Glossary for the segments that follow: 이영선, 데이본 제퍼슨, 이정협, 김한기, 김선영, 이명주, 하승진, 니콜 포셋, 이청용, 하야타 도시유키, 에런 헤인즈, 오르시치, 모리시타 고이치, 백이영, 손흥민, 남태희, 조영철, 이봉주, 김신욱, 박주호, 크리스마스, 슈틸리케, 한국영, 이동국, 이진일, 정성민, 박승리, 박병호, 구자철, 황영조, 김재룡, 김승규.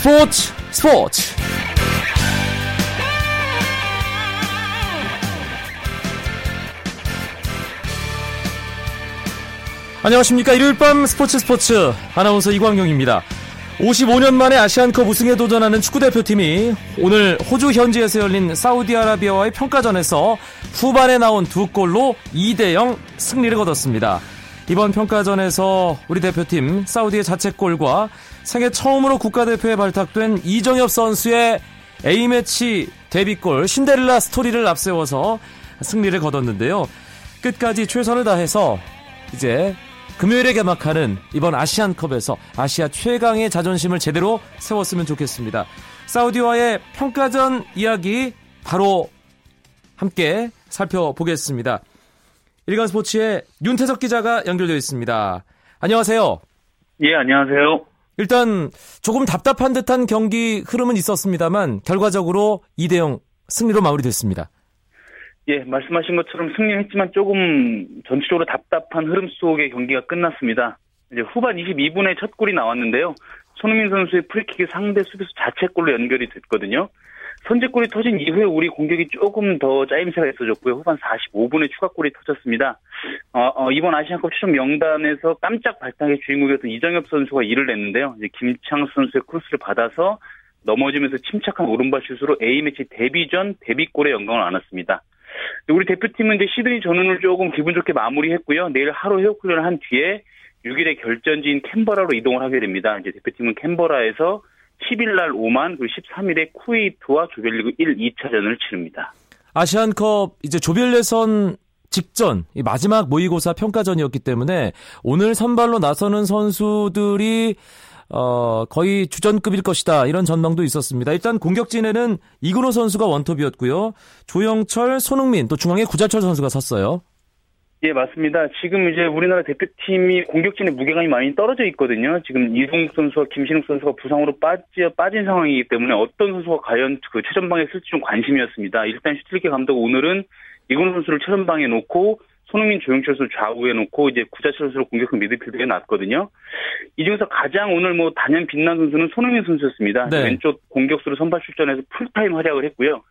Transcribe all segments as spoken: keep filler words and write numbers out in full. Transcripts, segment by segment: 스포츠 스포츠 안녕하십니까. 일요일 밤 스포츠 스포츠 아나운서 이광용입니다. 오십오 년 만에 아시안컵 우승에 도전하는 축구대표팀이 오늘 호주 현지에서 열린 사우디아라비아와의 평가전에서 후반에 나온 두 골로 이 대 영 승리를 거뒀습니다. 이번 평가전에서 우리 대표팀 사우디의 자책골과 생애 처음으로 국가대표에 발탁된 이정협 선수의 A매치 데뷔골 신데렐라 스토리를 앞세워서 승리를 거뒀는데요. 끝까지 최선을 다해서 이제 금요일에 개막하는 이번 아시안컵에서 아시아 최강의 자존심을 제대로 세웠으면 좋겠습니다. 사우디와의 평가전 이야기 바로 함께 살펴보겠습니다. 일간스포츠의 윤태석 기자가 연결되어 있습니다. 안녕하세요. 예, 안녕하세요. 일단 조금 답답한 듯한 경기 흐름은 있었습니다만 결과적으로 이 대 영 승리로 마무리됐습니다. 예, 말씀하신 것처럼 승리했지만 조금 전체적으로 답답한 흐름 속의 경기가 끝났습니다. 이제 후반 이십이 분에 첫 골이 나왔는데요. 손흥민 선수의 프리킥이 상대 수비수 자책골로 연결이 됐거든요. 선제골이 터진 이후에 우리 공격이 조금 더 짜임새가 있어졌고요. 후반 사십오 분에 추가골이 터졌습니다. 어, 어, 이번 아시안컵 최종 명단에서 깜짝 발탁의 주인공이었던 이정협 선수가 이를 냈는데요. 이제 김창수 선수의 크로스를 받아서 넘어지면서 침착한 오른발 슛으로 A매치 데뷔전 데뷔골에 영광을 안았습니다. 우리 대표팀은 이제 시드니 전훈을 조금 기분 좋게 마무리했고요. 내일 하루 회복훈련을 한 뒤에 육 일에 결전지인 캔버라로 이동을 하게 됩니다. 이제 대표팀은 캔버라에서 십 일 날 오만, 그리고 십삼 일에 쿠웨이트와 조별리그 일, 이 차전을 치릅니다. 아시안컵 이제 조별 예선 직전 이 마지막 모의고사 평가전이었기 때문에 오늘 선발로 나서는 선수들이 어, 거의 주전급일 것이다 이런 전망도 있었습니다. 일단 공격진에는 이근호 선수가 원톱이었고요. 조영철, 손흥민, 또 중앙에 구자철 선수가 섰어요. 예, 맞습니다. 지금 이제 우리나라 대표팀이 공격진의 무게감이 많이 떨어져 있거든요. 지금 이동국 선수와 김신욱 선수가 부상으로 빠져, 빠진 상황이기 때문에 어떤 선수가 과연 그 최전방에 쓸지 좀 관심이었습니다. 일단 슈틸리케 감독 오늘은 이근호 선수를 최전방에 놓고 손흥민, 조영철 선수 좌우에 놓고 이제 구자철 선수를 공격형 미드필드에 놨거든요. 이 중에서 가장 오늘 뭐 단연 빛난 선수는 손흥민 선수였습니다. 네. 왼쪽 공격수로 선발 출전해서 풀타임 활약을 했고요.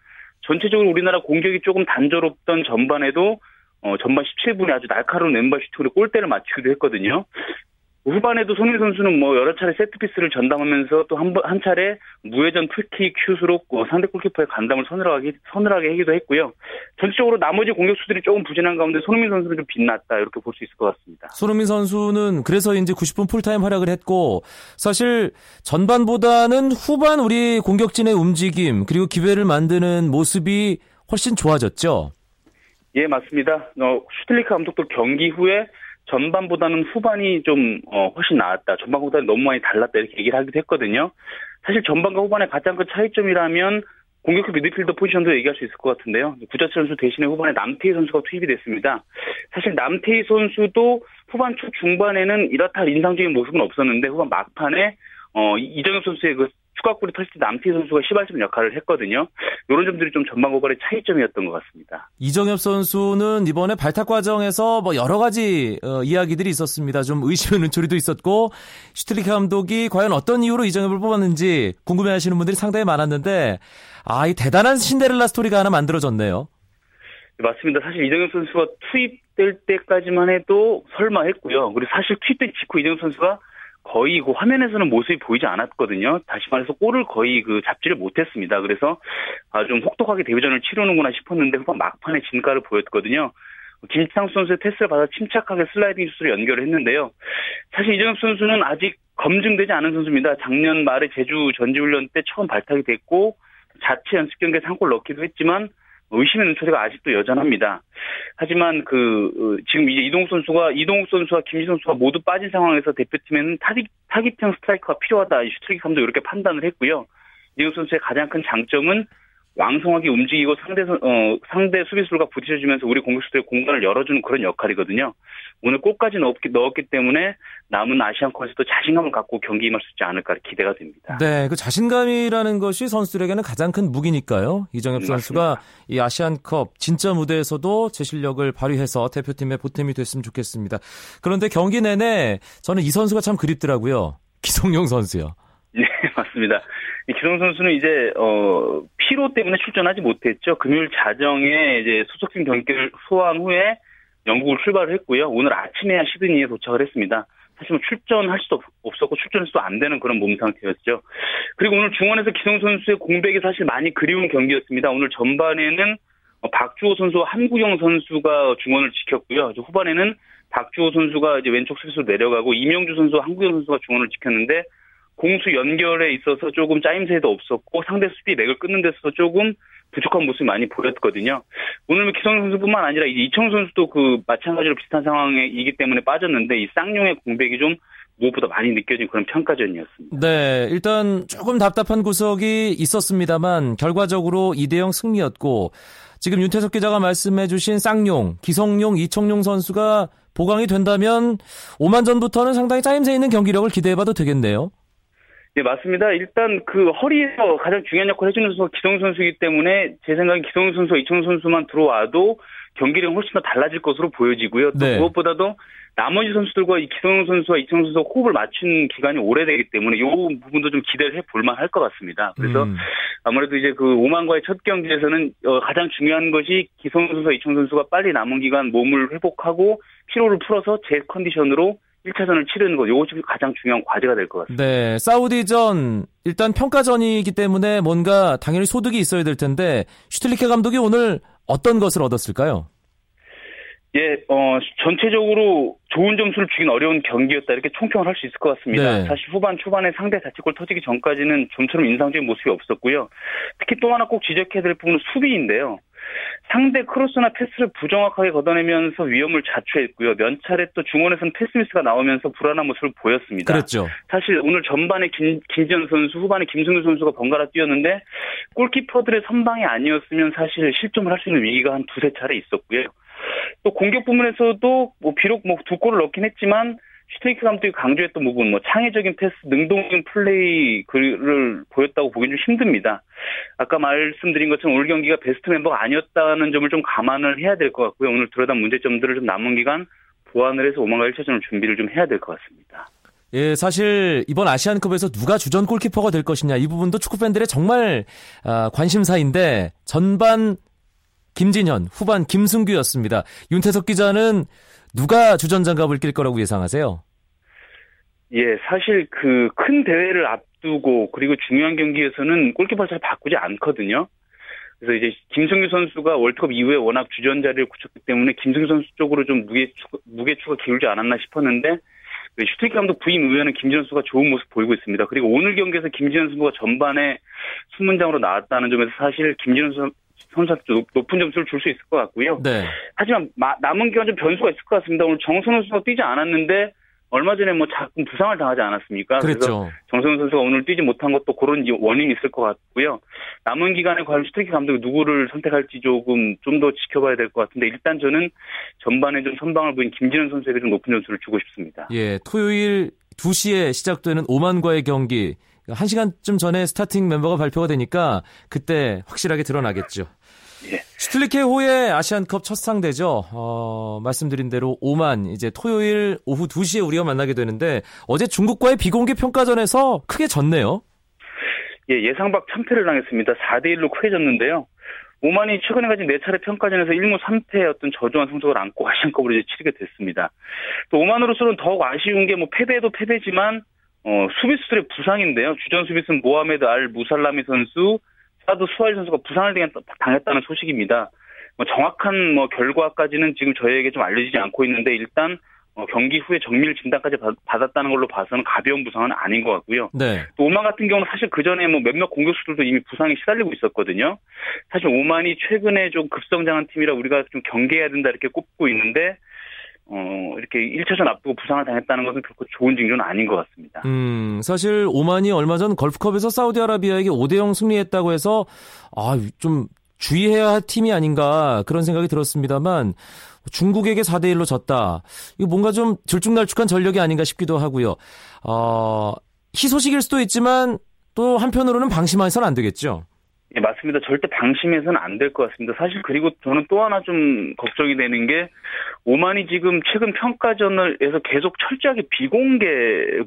전체적으로 우리나라 공격이 조금 단조롭던 전반에도 어, 전반 십칠 분에 아주 날카로운 왼발 슈팅으로 골대를 맞추기도 했거든요. 후반에도 손흥민 선수는 뭐 여러 차례 세트피스를 전담하면서 또 한 한 차례 무회전 풀킥 슛으로 상대 골키퍼의 간담을 서늘하게, 서늘하게 하기도 했고요. 전체적으로 나머지 공격수들이 조금 부진한 가운데 손흥민 선수는 좀 빛났다 이렇게 볼 수 있을 것 같습니다. 손흥민 선수는 그래서 이제 구십 분 풀타임 활약을 했고 사실 전반보다는 후반 우리 공격진의 움직임 그리고 기회를 만드는 모습이 훨씬 좋아졌죠. 예, 맞습니다. 어, 슈틸리케 감독도 경기 후에 전반보다는 후반이 좀 어, 훨씬 나았다. 전반보다는 너무 많이 달랐다 이렇게 얘기를 하기도 했거든요. 사실 전반과 후반의 가장 큰 차이점이라면 공격형 미드필더 포지션도 얘기할 수 있을 것 같은데요. 구자철 선수 대신에 후반에 남태희 선수가 투입이 됐습니다. 사실 남태희 선수도 후반 초 중반에는 이렇다 인상적인 모습은 없었는데 후반 막판에 어, 이정협 선수의 그 추가골이 터질 때 남태희 선수가 시발점 역할을 했거든요. 이런 점들이 좀 전반고발의 차이점이었던 것 같습니다. 이정협 선수는 이번에 발탁 과정에서 뭐 여러 가지 어, 이야기들이 있었습니다. 좀 의심의 눈초리도 있었고 슈틸리케 감독이 과연 어떤 이유로 이정협을 뽑았는지 궁금해하시는 분들이 상당히 많았는데 아, 이 대단한 신데렐라 스토리가 하나 만들어졌네요. 네, 맞습니다. 사실 이정협 선수가 투입될 때까지만 해도 설마 했고요. 그리고 사실 투입된 직후 이정협 선수가 거의 그 화면에서는 모습이 보이지 않았거든요. 다시 말해서 골을 거의 그 잡지를 못했습니다. 그래서 아, 좀 혹독하게 데뷔전을 치르는구나 싶었는데 후반 막판에 진가를 보였거든요. 김창수 선수의 패스를 받아 침착하게 슬라이딩 슛으로 연결을 했는데요. 사실 이정협 선수는 아직 검증되지 않은 선수입니다. 작년 말에 제주 전지훈련 때 처음 발탁이 됐고 자체 연습 경기에 한 골 넣기도 했지만 의심의 눈초리가 아직도 여전합니다. 하지만 그 지금 이제 이동국 선수가 이동국 선수와 김신욱 선수가 모두 빠진 상황에서 대표팀에는 타깃, 타깃형 스트라이커가 필요하다. 슈틸리케 감독 이렇게 판단을 했고요. 이동국 선수의 가장 큰 장점은 왕성하게 움직이고 상대 어, 상대 수비수들과 부딪혀주면서 우리 공격수들의 공간을 열어주는 그런 역할이거든요. 오늘 골까지 넣었기, 넣었기 때문에 남은 아시안컵에서도 자신감을 갖고 경기에 임할 수 있지 않을까 기대가 됩니다. 네, 그 자신감이라는 것이 선수들에게는 가장 큰 무기니까요. 이정협 네, 선수가 이 아시안컵 진짜 무대에서도 제 실력을 발휘해서 대표팀의 보탬이 됐으면 좋겠습니다. 그런데 경기 내내 저는 이 선수가 참 그립더라고요. 기성용 선수요. 네, 맞습니다. 기성용 선수는 이제 어, 피로 때문에 출전하지 못했죠. 금요일 자정에 이제 소속팀 경기를 소화한 후에 영국을 출발을 했고요. 오늘 아침에야 시드니에 도착을 했습니다. 사실 뭐 출전할 수도 없었고 출전해서도 안 되는 그런 몸 상태였죠. 그리고 오늘 중원에서 기성용 선수의 공백이 사실 많이 그리운 경기였습니다. 오늘 전반에는 박주호 선수와 한국영 선수가 중원을 지켰고요. 이제 후반에는 박주호 선수가 이제 왼쪽 수비수로 내려가고 이명주 선수와 한국영 선수가 중원을 지켰는데 공수 연결에 있어서 조금 짜임새도 없었고 상대 수비 맥을 끊는 데서 조금 부족한 모습이 많이 보였거든요. 오늘 기성용 선수뿐만 아니라 이청용 선수도 그 마찬가지로 비슷한 상황이기 때문에 빠졌는데 이 쌍용의 공백이 좀 무엇보다 많이 느껴진 그런 평가전이었습니다. 네, 일단 조금 답답한 구석이 있었습니다만 결과적으로 이 대 영 승리였고 지금 윤태석 기자가 말씀해 주신 쌍용, 기성용, 이청용 선수가 보강이 된다면 오만 전부터는 상당히 짜임새 있는 경기력을 기대해봐도 되겠네요. 네, 맞습니다. 일단 그 허리에서 가장 중요한 역할을 해주는 선수가 기성용 선수이기 때문에 제 생각엔 기성용 선수와 이청용 선수만 들어와도 경기력이 훨씬 더 달라질 것으로 보여지고요. 또 네. 무엇보다도 나머지 선수들과 이 기성용 선수와 이청용 선수가 호흡을 맞춘 기간이 오래되기 때문에 이 부분도 좀 기대를 해볼만 할 것 같습니다. 그래서 음. 아무래도 이제 그 오만과의 첫 경기에서는 가장 중요한 것이 기성용 선수와 이청용 선수가 빨리 남은 기간 몸을 회복하고 피로를 풀어서 제 컨디션으로 일 차전을 치르는 것, 이것이 가장 중요한 과제가 될 것 같습니다. 네, 사우디전 일단 평가전이기 때문에 뭔가 당연히 소득이 있어야 될 텐데 슈틸리케 감독이 오늘 어떤 것을 얻었을까요? 예, 어 전체적으로 좋은 점수를 주긴 어려운 경기였다 이렇게 총평을 할 수 있을 것 같습니다. 네. 사실 후반 초반에 상대 자책골 터지기 전까지는 좀처럼 인상적인 모습이 없었고요. 특히 또 하나 꼭 지적해야 될 부분은 수비인데요. 상대 크로스나 패스를 부정확하게 걷어내면서 위험을 자초했고요. 몇 차례 또 중원에서는 패스미스가 나오면서 불안한 모습을 보였습니다. 그렇죠. 사실 오늘 전반에 김, 김진현 선수, 후반에 김승규 선수가 번갈아 뛰었는데 골키퍼들의 선방이 아니었으면 사실 실점을 할 수 있는 위기가 한 두세 차례 있었고요. 또 공격 부분에서도 뭐 비록 뭐 두 골을 넣긴 했지만 슈틸리케 감독이 강조했던 부분, 뭐 창의적인 패스, 능동적인 플레이를 보였다고 보기엔 좀 힘듭니다. 아까 말씀드린 것처럼 오늘 경기가 베스트 멤버가 아니었다는 점을 좀 감안을 해야 될 것 같고요. 오늘 들여다본 문제점들을 좀 남은 기간 보완을 해서 오만과 일 차전을 준비를 좀 해야 될 것 같습니다. 예, 사실 이번 아시안컵에서 누가 주전 골키퍼가 될 것이냐 이 부분도 축구팬들의 정말 아, 관심사인데 전반 김진현, 후반 김승규였습니다. 윤태석 기자는 누가 주전장갑을 낄 거라고 예상하세요? 예, 사실 그 큰 대회를 앞두고 그리고 중요한 경기에서는 골키퍼를 잘 바꾸지 않거든요. 그래서 이제 김승규 선수가 월드컵 이후에 워낙 주전 자리를 굳혔기 때문에 김승규 선수 쪽으로 좀 무게추가, 무게추가 기울지 않았나 싶었는데 슈틸리케 감독 부임 의원은 김진현 선수가 좋은 모습 보이고 있습니다. 그리고 오늘 경기에서 김진현 선수가 전반에 수문장으로 나왔다는 점에서 사실 김진현 선수 선수한테 높은 점수를 줄 수 있을 것 같고요. 네. 하지만 남은 기간 좀 변수가 있을 것 같습니다. 오늘 정선호 선수가 뛰지 않았는데 얼마 전에 뭐 작은 부상을 당하지 않았습니까? 그랬죠. 그래서 정선호 선수가 오늘 뛰지 못한 것도 그런 원인이 있을 것 같고요. 남은 기간에 과연 슈틸리케 감독이 누구를 선택할지 조금 좀 더 지켜봐야 될 것 같은데 일단 저는 전반에 좀 선방을 보인 김진현 선수에게 좀 높은 점수를 주고 싶습니다. 예, 토요일 두 시에 시작되는 오만과의 경기. 한 시간쯤 전에 스타팅 멤버가 발표가 되니까 그때 확실하게 드러나겠죠. 예. 슈틸리케 호의 아시안컵 첫 상대죠. 어, 말씀드린 대로 오만 이제 토요일 오후 두 시에 우리가 만나게 되는데 어제 중국과의 비공개 평가전에서 크게 졌네요. 예, 예상 밖 참패를 당했습니다. 사 대 일로 크게 졌는데요. 오만이 최근에 가진 네 차례 평가전에서 일 무 삼 패의 어떤 저조한 성적을 안고 아시안컵으로 이제 치르게 됐습니다. 또 오만으로서는 더욱 아쉬운 게 뭐 패배도 패배지만 어, 수비수들의 부상인데요. 주전 수비수는 모하메드 알 무살라미 선수, 사드 수아일 선수가 부상을 당했다는 소식입니다. 뭐 정확한 뭐 결과까지는 지금 저희에게 좀 알려지지 않고 있는데 일단 어, 경기 후에 정밀 진단까지 받, 받았다는 걸로 봐서는 가벼운 부상은 아닌 것 같고요. 네. 또 오만 같은 경우는 사실 그 전에 뭐 몇몇 공격수들도 이미 부상이 시달리고 있었거든요. 사실 오만이 최근에 좀 급성장한 팀이라 우리가 좀 경계해야 된다 이렇게 꼽고 있는데. 어, 이렇게 일 차전 앞두고 부상을 당했다는 것은 결코 좋은 징조는 아닌 것 같습니다. 음, 사실 오만이 얼마 전 걸프컵에서 사우디아라비아에게 오 대 영 승리했다고 해서, 아, 좀 주의해야 할 팀이 아닌가 그런 생각이 들었습니다만, 중국에게 사 대 일로 졌다. 이거 뭔가 좀 들쭉날쭉한 전력이 아닌가 싶기도 하고요. 어, 희소식일 수도 있지만, 또 한편으로는 방심해서는 안 되겠죠. 예, 맞습니다. 절대 방심해서는 안 될 것 같습니다. 사실 그리고 저는 또 하나 좀 걱정이 되는 게 오만이 지금 최근 평가전에서 계속 철저하게 비공개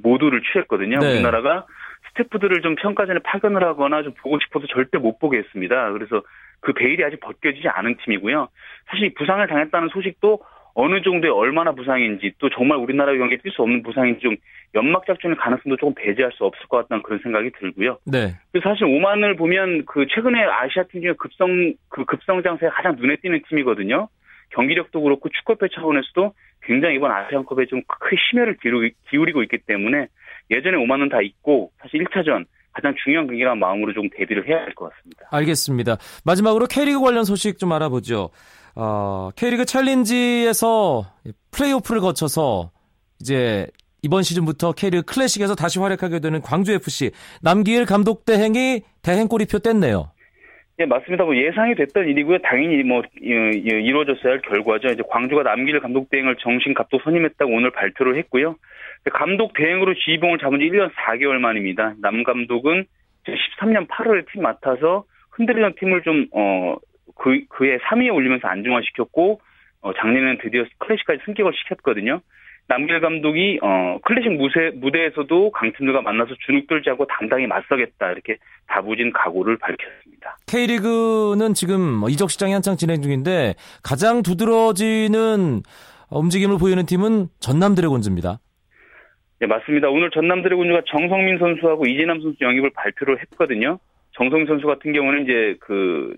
모드를 취했거든요. 네. 우리나라가 스태프들을 좀 평가전에 파견을 하거나 좀 보고 싶어서 절대 못 보게 했습니다. 그래서 그 베일이 아직 벗겨지지 않은 팀이고요. 사실 부상을 당했다는 소식도 어느 정도에 얼마나 부상인지 또 정말 우리나라 경기에 뛸 수 없는 부상인지 좀 연막작전일 가능성도 조금 배제할 수 없을 것 같다는 그런 생각이 들고요. 네. 사실 오만을 보면 그 최근에 아시아 팀 중에 급성, 그 급성장세가 가장 눈에 띄는 팀이거든요. 경기력도 그렇고 축구협회 차원에서도 굉장히 이번 아시안컵에 좀 크게 심혈을 기울이고 있기 때문에 예전에 오만은 다 있고 사실 일 차전 가장 중요한 경기라는 마음으로 좀 대비를 해야 할 것 같습니다. 알겠습니다. 마지막으로 K리그 관련 소식 좀 알아보죠. 어, K리그 챌린지에서 플레이오프를 거쳐서 이제 이번 시즌부터 K리그 클래식에서 다시 활약하게 되는 광주에프씨 남기일 감독 대행이 대행 꼬리표 뗐네요. 네, 맞습니다. 뭐 예상이 됐던 일이고요. 당연히 뭐 이루어졌어야 할 결과죠. 이제 광주가 남기일 감독 대행을 정식 감독 선임했다고 오늘 발표를 했고요. 감독 대행으로 지휘봉을 잡은 지 일 년 사 개월 만입니다. 남 감독은 십삼 년 팔월에 팀 맡아서 흔들리는 팀을 좀 어, 그, 그해 삼 위에 올리면서 안정화시켰고 어, 작년에는 드디어 클래식까지 승격을 시켰거든요. 남길 감독이 어, 클래식 무대, 무대에서도 강팀들과 만나서 주눅들지 않고 당당히 맞서겠다 이렇게 다부진 각오를 밝혔습니다. K리그는 지금 이적 시장이 한창 진행 중인데 가장 두드러지는 움직임을 보이는 팀은 전남 드래곤즈입니다. 네, 맞습니다. 오늘 전남 드래곤즈가 정성민 선수하고 이재남 선수 영입을 발표를 했거든요. 정성민 선수 같은 경우는 이제 그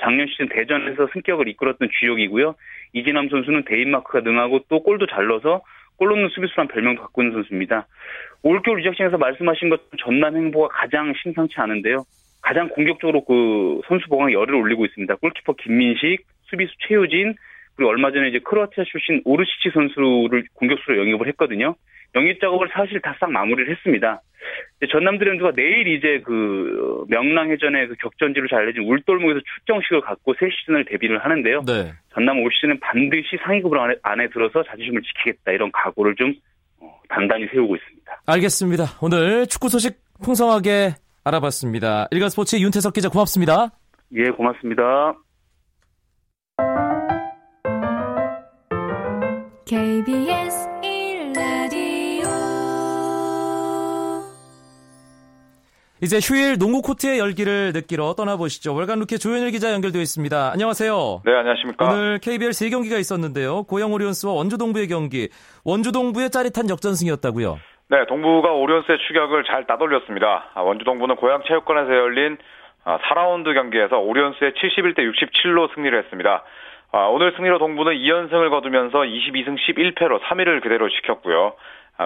작년 시즌 대전에서 승격을 이끌었던 주역이고요. 이진남 선수는 데인마크가 능하고 또 골도 잘 넣어서 골 넣는 수비수란 별명도 갖고 있는 선수입니다. 올겨울 이적시장에서 말씀하신 것 전남 행보가 가장 심상치 않은데요. 가장 공격적으로 그 선수 보강에 열을 올리고 있습니다. 골키퍼 김민식, 수비수 최유진, 그리고 얼마 전에 이제 크로아티아 출신 오르시치 선수를 공격수로 영입을 했거든요. 영입 작업을 사실 다 싹 마무리를 했습니다. 전남 드래곤즈가 내일 이제 그 명랑해전의 그 격전지로 잘 알려진 울돌목에서 출정식을 갖고 새 시즌을 데뷔를 하는데요. 네. 전남 올 시즌은 반드시 상위급으로 안에, 안에 들어서 자존심을 지키겠다 이런 각오를 좀 단단히 세우고 있습니다. 알겠습니다. 오늘 축구 소식 풍성하게 알아봤습니다. 일간스포츠의 윤태석 기자 고맙습니다. 예, 고맙습니다. 케이비에스 이제 휴일 농구 코트의 열기를 느끼러 떠나보시죠. 월간 루키 조현일 기자 연결되어 있습니다. 안녕하세요. 네, 안녕하십니까. 오늘 케이비엘 세 경기가 있었는데요. 고양 오리온스와 원주 동부의 경기. 원주 동부의 짜릿한 역전승이었다고요. 네, 동부가 오리온스의 추격을 잘 따돌렸습니다. 원주 동부는 고양 체육관에서 열린 사 라운드 경기에서 오리온스의 칠십일 대 육십칠로 승리를 했습니다. 오늘 승리로 동부는 이 연승을 거두면서 이십이 승 십일 패로 삼 위를 그대로 지켰고요.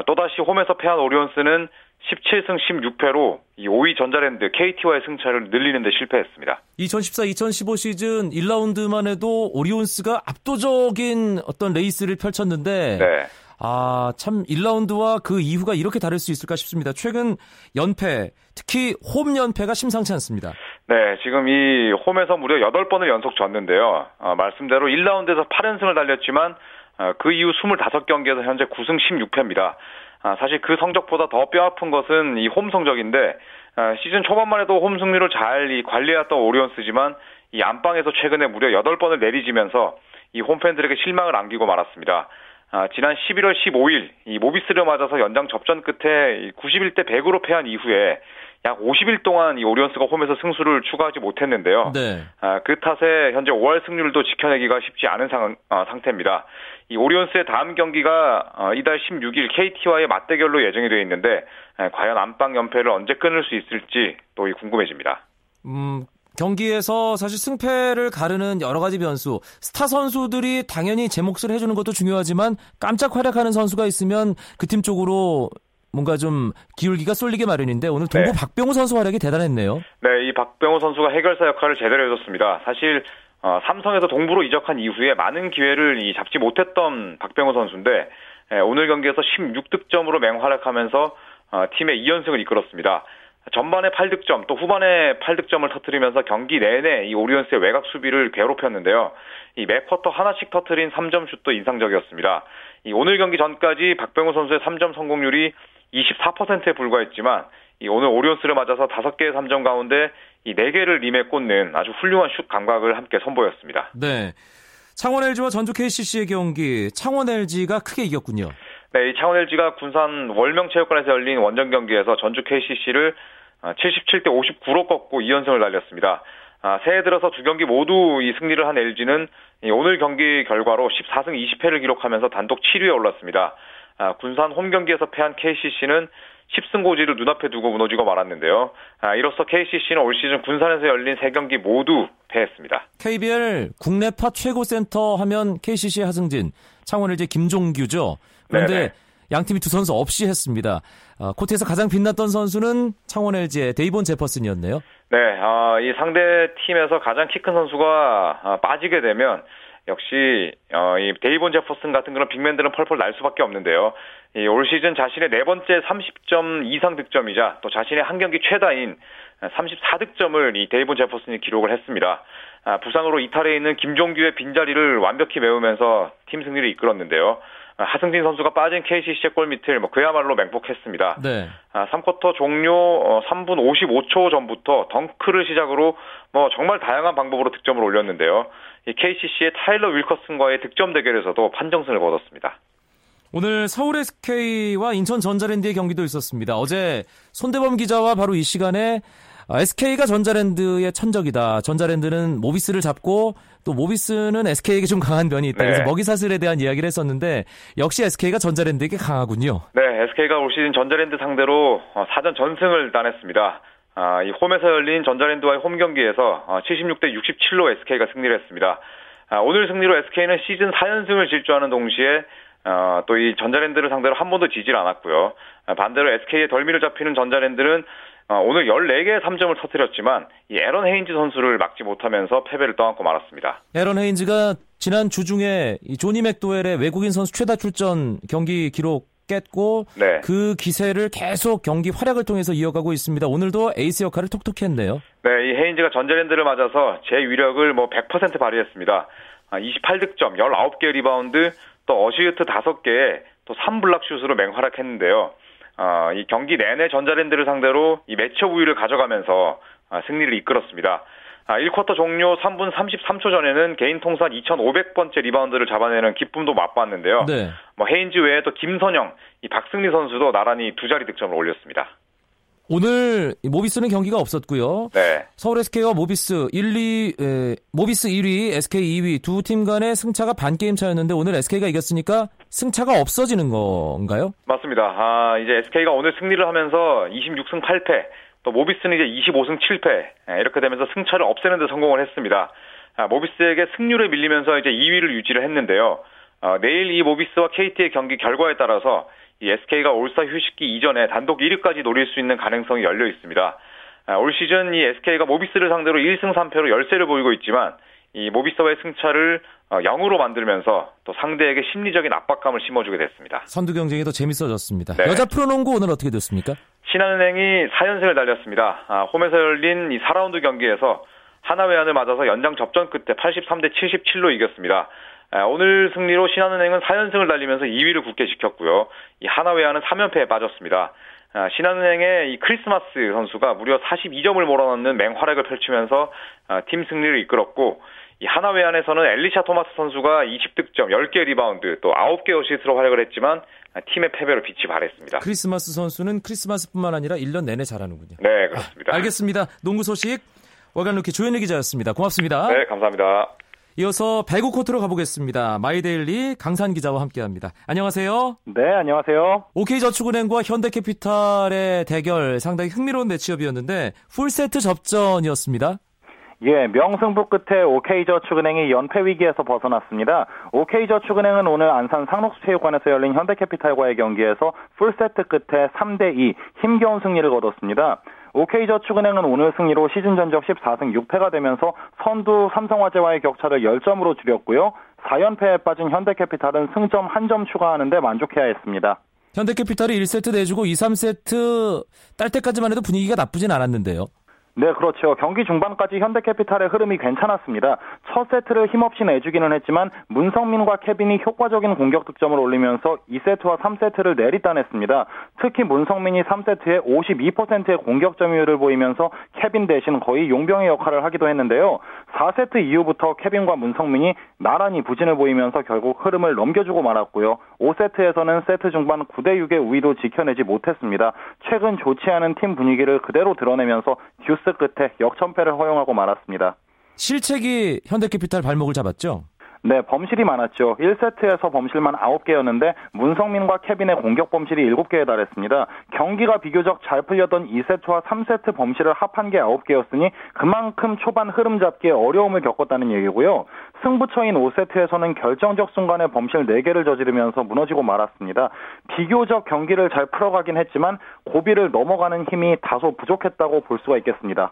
또다시 홈에서 패한 오리온스는 십칠 승 십육 패로 이 오 위 전자랜드 케이티와의 승차를 늘리는 데 실패했습니다. 이천십사 이천십오 시즌 일 라운드만 해도 오리온스가 압도적인 어떤 레이스를 펼쳤는데 네. 아, 참 일 라운드와 그 이후가 이렇게 다를 수 있을까 싶습니다. 최근 연패, 특히 홈 연패가 심상치 않습니다. 네, 지금 이 홈에서 무려 여덟 번을 연속 졌는데요. 아, 말씀대로 일 라운드에서 팔 연승을 달렸지만 아, 그 이후 이십오 경기에서 현재 구 승 십육 패입니다. 아, 사실 그 성적보다 더 뼈아픈 것은 이 홈 성적인데 아, 시즌 초반만 해도 홈 승률을 잘 이 관리해왔던 오리온스지만 이 안방에서 최근에 무려 여덟 번을 내리지면서 이 홈팬들에게 실망을 안기고 말았습니다. 아, 지난 십일월 십오일 이 모비스를 맞아서 연장 접전 끝에 구십일 대 백으로 패한 이후에 약 오십 일 동안 이 오리온스가 홈에서 승수를 추가하지 못했는데요. 네. 아, 그 탓에 현재 오 할 승률도 지켜내기가 쉽지 않은 상, 아, 상태입니다. 이 오리온스의 다음 경기가 아, 이달 십육일 케이티와의 맞대결로 예정이 되어 있는데 아, 과연 안방 연패를 언제 끊을 수 있을지 또 이 궁금해집니다. 음, 경기에서 사실 승패를 가르는 여러 가지 변수, 스타 선수들이 당연히 제 몫을 해주는 것도 중요하지만 깜짝 활약하는 선수가 있으면 그 팀 쪽으로 뭔가 좀 기울기가 쏠리게 마련인데 오늘 동부 네. 박병호 선수 활약이 대단했네요. 네, 이 박병호 선수가 해결사 역할을 제대로 해줬습니다. 사실 어, 삼성에서 동부로 이적한 이후에 많은 기회를 이, 잡지 못했던 박병호 선수인데 예, 오늘 경기에서 십육 득점으로 맹활약하면서 어, 팀의 이 연승을 이끌었습니다. 전반에 팔 득점, 또 후반에 팔 득점을 터뜨리면서 경기 내내 이 오리온스의 외곽 수비를 괴롭혔는데요. 이 매 쿼터 하나씩 터뜨린 삼 점 슛도 인상적이었습니다. 이 오늘 경기 전까지 박병호 선수의 삼 점 성공률이 이십사 퍼센트에 불과했지만 이 오늘 오리온스를 맞아서 다섯 개의 삼 점 가운데 이 네 개를 림에 꽂는 아주 훌륭한 슛 감각을 함께 선보였습니다. 네, 창원 엘지와 전주 케이씨씨의 경기, 창원 엘지가 크게 이겼군요. 네, 이창원 엘지가 군산 월명체육관에서 열린 원정 경기에서 전주 케이씨씨를 칠십칠 대 오십구로 꺾고 이 연승을 날렸습니다. 아, 새해 들어서 두 경기 모두 이 승리를 한 엘지는 오늘 경기 결과로 십사승 이십패를 기록하면서 단독 칠 위에 올랐습니다. 아, 군산 홈 경기에서 패한 케이씨씨는 십 승 고지를 눈앞에 두고 무너지고 말았는데요. 아, 이로써 케이씨씨는 올 시즌 군산에서 열린 세 경기 모두 패했습니다. 케이비엘 국내파 최고 센터 하면 케이씨씨 하승진, 창원 엘지 김종규죠. 그런데 네네. 양팀이 두 선수 없이 했습니다. 아, 코트에서 가장 빛났던 선수는 창원 엘지의 데이본 제퍼슨이었네요. 네, 아, 이 상대 팀에서 가장 키 큰 선수가 아, 빠지게 되면 역시 어, 이 데이본 제퍼슨 같은 그런 빅맨들은 펄펄 날 수밖에 없는데요. 이 올 시즌 자신의 네 번째 삼십 점 이상 득점이자 또 자신의 한 경기 최다인 삼십사 득점을 이 데이본 제퍼슨이 기록을 했습니다. 아, 부상으로 이탈해 있는 김종규의 빈자리를 완벽히 메우면서 팀 승리를 이끌었는데요. 아, 하승진 선수가 빠진 케이씨씨의 골밑을 뭐 그야말로 맹폭했습니다. 네. 아, 삼 쿼터 종료 어, 삼 분 오십오 초 전부터 덩크를 시작으로 뭐 정말 다양한 방법으로 득점을 올렸는데요. 이 케이씨씨의 타일러 윌커슨과의 득점 대결에서도 판정승을 거뒀습니다. 오늘 서울 에스케이와 인천 전자랜드의 경기도 있었습니다. 어제 손대범 기자와 바로 이 시간에 에스케이가 전자랜드의 천적이다. 전자랜드는 모비스를 잡고 또 모비스는 에스케이에게 좀 강한 면이 있다. 네. 그래서 먹이사슬에 대한 이야기를 했었는데 역시 에스케이가 전자랜드에게 강하군요. 네, 에스케이가 올 시즌 전자랜드 상대로 사전 전승을 따냈습니다. 아, 이 홈에서 열린 전자랜드와의 홈 경기에서 칠십육 대 육십칠로 에스케이가 승리를 했습니다. 아, 오늘 승리로 에스케이는 시즌 사 연승을 질주하는 동시에 어, 또 이 전자랜드를 상대로 한 번도 지질 않았고요. 아, 반대로 에스케이의 덜미를 잡히는 전자랜드는 어, 오늘 열네 개의 삼 점을 터뜨렸지만 이 에런 헤인즈 선수를 막지 못하면서 패배를 떠안고 말았습니다. 에런 헤인즈가 지난 주중에 이 조니 맥도웰의 외국인 선수 최다 출전 경기 기록 깼고 네. 그 기세를 계속 경기 활약을 통해서 이어가고 있습니다. 오늘도 에이스 역할을 톡톡히 했네요. 네, 이 헤인즈가 전자랜드를 맞아서 제 위력을 뭐 백 퍼센트 발휘했습니다. 아, 이십팔 득점, 열아홉 개의 리바운드, 또 어시유트 다섯 개에 또 삼 블락슛으로 맹활약했는데요. 아, 이 경기 내내 전자랜드를 상대로 이 매치업 우위를 가져가면서 아, 승리를 이끌었습니다. 아, 일 쿼터 종료 삼 분 삼십삼 초 전에는 개인 통산 이천오백 번째 리바운드를 잡아내는 기쁨도 맛봤는데요. 네. 뭐 헤인즈 외에 또 김선영, 이 박승리 선수도 나란히 두 자리 득점을 올렸습니다. 오늘 모비스는 경기가 없었고요. 네. 서울 에스케이와 모비스 일 위, 에, 모비스 일 위, 에스케이 이 위 두 팀 간의 승차가 반 게임 차였는데 오늘 에스케이가 이겼으니까 승차가 없어지는 건가요? 맞습니다. 아, 이제 에스케이가 오늘 승리를 하면서 이십육 승 팔패, 또 모비스는 이제 이십오 승 칠패 이렇게 되면서 승차를 없애는 데 성공을 했습니다. 아, 모비스에게 승률에 밀리면서 이제 이 위를 유지를 했는데요. 어, 내일 이 모비스와 케이티의 경기 결과에 따라서 이 에스케이가 올사 휴식기 이전에 단독 일 위까지 노릴 수 있는 가능성이 열려 있습니다. 아, 올 시즌 이 에스케이가 모비스를 상대로 일 승 삼 패로 열세를 보이고 있지만 이 모비스와의 승차를 어, 영으로 만들면서 또 상대에게 심리적인 압박감을 심어주게 됐습니다. 선두 경쟁이 더 재밌어졌습니다. 네. 여자 프로농구 오늘 어떻게 됐습니까? 신한은행이 사 연승을 달렸습니다. 아, 홈에서 열린 이 사 라운드 경기에서 하나외환을 맞아서 연장 접전 끝에 팔십삼 대 칠십칠로 이겼습니다. 아, 오늘 승리로 신한은행은 사 연승을 달리면서 이 위를 굳게 지켰고요. 이 하나외환은 삼 연패에 빠졌습니다. 아, 신한은행의 이 크리스마스 선수가 무려 사십이 점을 몰아넣는 맹활약을 펼치면서 아, 팀 승리를 이끌었고 이 하나외환에서는 엘리샤 토마스 선수가 이십 득점, 열 개 리바운드, 또 아홉 개 어시스트로 활약을 했지만 팀의 패배로 빛이 발했습니다. 크리스마스 선수는 크리스마스뿐만 아니라 일 년 내내 잘하는군요. 네, 그렇습니다. 아, 알겠습니다. 농구 소식 월간 루키 조현일 기자였습니다. 고맙습니다. 네, 감사합니다. 이어서 배구 코트로 가보겠습니다. 마이데일리 강산 기자와 함께합니다. 안녕하세요. 네, 안녕하세요. 오케이저축은행과 현대캐피탈의 대결 상당히 흥미로운 매치업이었는데 풀세트 접전이었습니다. 예, 명승부 끝에 오케이저축은행이 연패 위기에서 벗어났습니다. 오케이저축은행은 오늘 안산 상록수체육관에서 열린 현대캐피탈과의 경기에서 풀세트 끝에 삼 대 이 힘겨운 승리를 거뒀습니다. 오케이저축은행은 오늘 승리로 시즌 전적 십사승 육패가 되면서 선두 삼성화재와의 격차를 십 점으로 줄였고요. 사 연패에 빠진 현대캐피탈은 승점 일 점 추가하는데 만족해야 했습니다. 현대캐피탈이 일 세트 내주고 이, 삼 세트 딸 때까지만 해도 분위기가 나쁘진 않았는데요. 네, 그렇죠. 경기 중반까지 현대캐피탈의 흐름이 괜찮았습니다. 첫 세트를 힘없이 내주기는 했지만 문성민과 케빈이 효과적인 공격 득점을 올리면서 이 세트와 삼 세트를 내리따냈습니다. 특히 문성민이 삼 세트에 오십이 퍼센트의 공격 점유율을 보이면서 케빈 대신 거의 용병의 역할을 하기도 했는데요. 사 세트 이후부터 케빈과 문성민이 나란히 부진을 보이면서 결국 흐름을 넘겨주고 말았고요. 오 세트에서는 세트 중반 구 대 육의 우위도 지켜내지 못했습니다. 최근 좋지 않은 팀 분위기를 그대로 드러내면서 듀스 끝에 역전패를 허용하고 말았습니다. 실책이 현대캐피탈 발목을 잡았죠? 네, 범실이 많았죠. 일 세트에서 범실만 아홉 개였는데 문성민과 케빈의 공격 범실이 일곱 개에 달했습니다. 경기가 비교적 잘 풀렸던 이 세트와 삼 세트 범실을 합한 게 아홉 개였으니 그만큼 초반 흐름 잡기에 어려움을 겪었다는 얘기고요. 승부처인 오 세트에서는 결정적 순간에 범실 네 개를 저지르면서 무너지고 말았습니다. 비교적 경기를 잘 풀어가긴 했지만 고비를 넘어가는 힘이 다소 부족했다고 볼 수가 있겠습니다.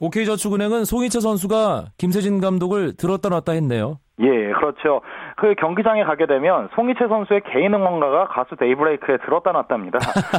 오케이저축은행은 송희채 선수가 김세진 감독을 들었다 놨다 했네요. 예, 그렇죠. 그 경기장에 가게 되면 송희채 선수의 개인 응원가가 가수 데이브레이크에 들었다 놨답니다.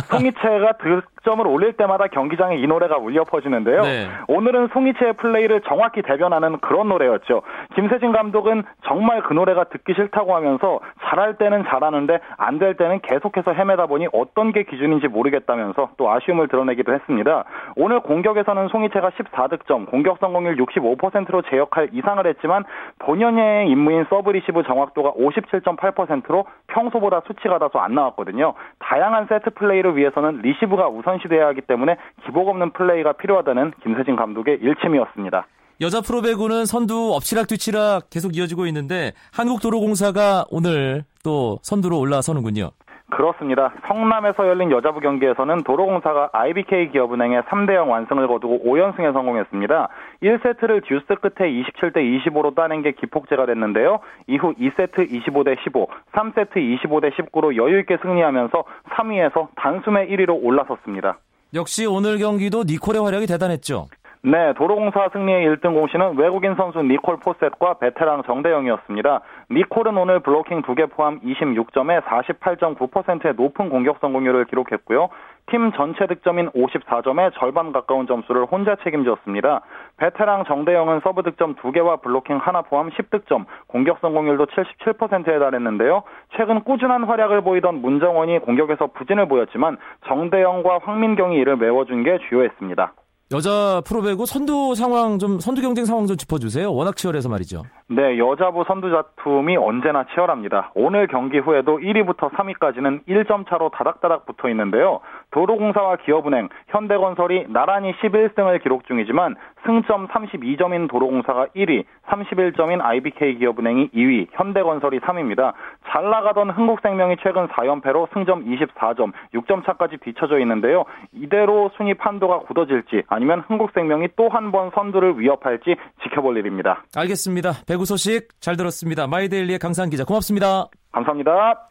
송희채가 득점을 올릴 때마다 경기장에 이 노래가 울려 퍼지는데요. 네. 오늘은 송희채의 플레이를 정확히 대변하는 그런 노래였죠. 김세진 감독은 정말 그 노래가 듣기 싫다고 하면서 잘할 때는 잘하는데 안 될 때는 계속해서 헤매다 보니 어떤 게 기준인지 모르겠다면서 또 아쉬움을 드러내기도 했습니다. 오늘 공격에서는 송희채가 십사 득점, 공격 성공률 육십오 퍼센트로 제역할 이상을 했지만 본연의 임무인 서브리시브 정확도가 오십칠 점 팔 퍼센트로 평소보다 수치가 다소 안 나왔거든요. 다양한 세트 플레이를 위해서는 리시브가 우선시돼야 하기 때문에 기복 없는 플레이가 필요하다는 김세진 감독의 일침이었습니다. 여자 프로배구는 선두 엎치락뒤치락 계속 이어지고 있는데 한국도로공사가 오늘 또 선두로 올라서는군요. 그렇습니다. 성남에서 열린 여자부 경기에서는 도로공사가 아이비케이 기업은행에 삼 대 영 완승을 거두고 오 연승에 성공했습니다. 일 세트를 듀스 끝에 이십칠 대 이십오로 따낸 게 기폭제가 됐는데요. 이후 이 세트 이십오 대 십오, 삼 세트 이십오 대 십구로 여유있게 승리하면서 삼 위에서 단숨에 일 위로 올라섰습니다. 역시 오늘 경기도 니콜의 활약이 대단했죠. 네, 도로공사 승리의 일 등 공신은 외국인 선수 니콜 포셋과 베테랑 정대영이었습니다. 니콜은 오늘 블로킹 두 개 포함 이십육 점에 사십팔 점 구 퍼센트의 높은 공격 성공률을 기록했고요. 팀 전체 득점인 오십사 점에 절반 가까운 점수를 혼자 책임졌습니다. 베테랑 정대영은 서브 득점 두 개와 블로킹 하나 포함 십 득점, 공격 성공률도 칠십칠 퍼센트에 달했는데요. 최근 꾸준한 활약을 보이던 문정원이 공격에서 부진을 보였지만 정대영과 황민경이 이를 메워준 게 주요했습니다. 여자 프로배구 선두 상황 좀, 선두 경쟁 상황 좀 짚어주세요. 워낙 치열해서 말이죠. 네, 여자부 선두 다툼이 언제나 치열합니다. 오늘 경기 후에도 일 위부터 삼 위까지는 일 점 차로 다닥다닥 붙어 있는데요. 도로공사와 기업은행, 현대건설이 나란히 십일 승을 기록 중이지만 승점 삼십이 점인 도로공사가 일 위, 삼십일 점인 아이비케이 기업은행이 이 위, 현대건설이 삼 위입니다. 잘 나가던 흥국생명이 최근 사 연패로 승점 이십사 점, 육 점 차까지 뒤쳐져 있는데요. 이대로 순위 판도가 굳어질지 아니면 흥국생명이 또 한 번 선두를 위협할지 지켜볼 일입니다. 알겠습니다. 배구 소식 잘 들었습니다. 마이데일리의 강산 기자 고맙습니다. 감사합니다.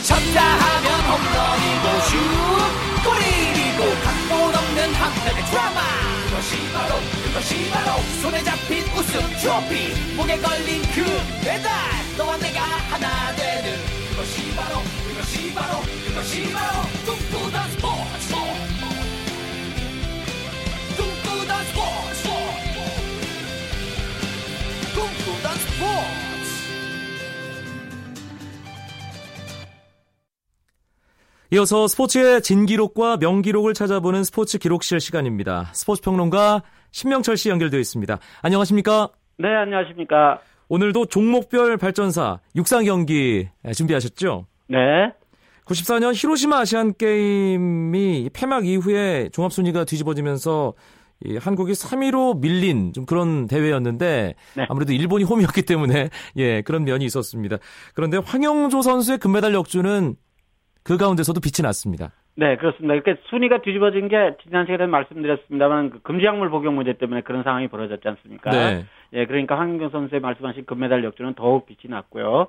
쳤다 하면 홈런이고 슛 골이고 각본 없는 한편의 드라마 그것이 바로 그것이 바로 손에 잡힌 우승 트로피 목에 걸린 그 배달 너와 내가 하나 되는 그것이 바로 그것이 바로 그것이 바로 꿈꾸던 스포츠 꿈꾸던 스포츠 꿈꾸던 스포츠 이어서 스포츠의 진기록과 명기록을 찾아보는 스포츠 기록실 시간입니다. 스포츠평론가 신명철 씨 연결되어 있습니다. 안녕하십니까? 네, 안녕하십니까? 오늘도 종목별 발전사 육상 경기 준비하셨죠? 네. 구십사 년 히로시마 아시안게임이 폐막 이후에 종합순위가 뒤집어지면서 이 한국이 삼 위로 밀린 좀 그런 대회였는데 네. 아무래도 일본이 홈이었기 때문에 예 그런 면이 있었습니다. 그런데 황영조 선수의 금메달 역주는 그 가운데서도 빛이 났습니다. 네, 그렇습니다. 이렇게 순위가 뒤집어진 게 지난 시간에 말씀드렸습니다만 그 금지약물 복용 문제 때문에 그런 상황이 벌어졌지 않습니까? 네. 예, 그러니까 황영조 선수의 말씀하신 금메달 역주는 더욱 빛이 났고요.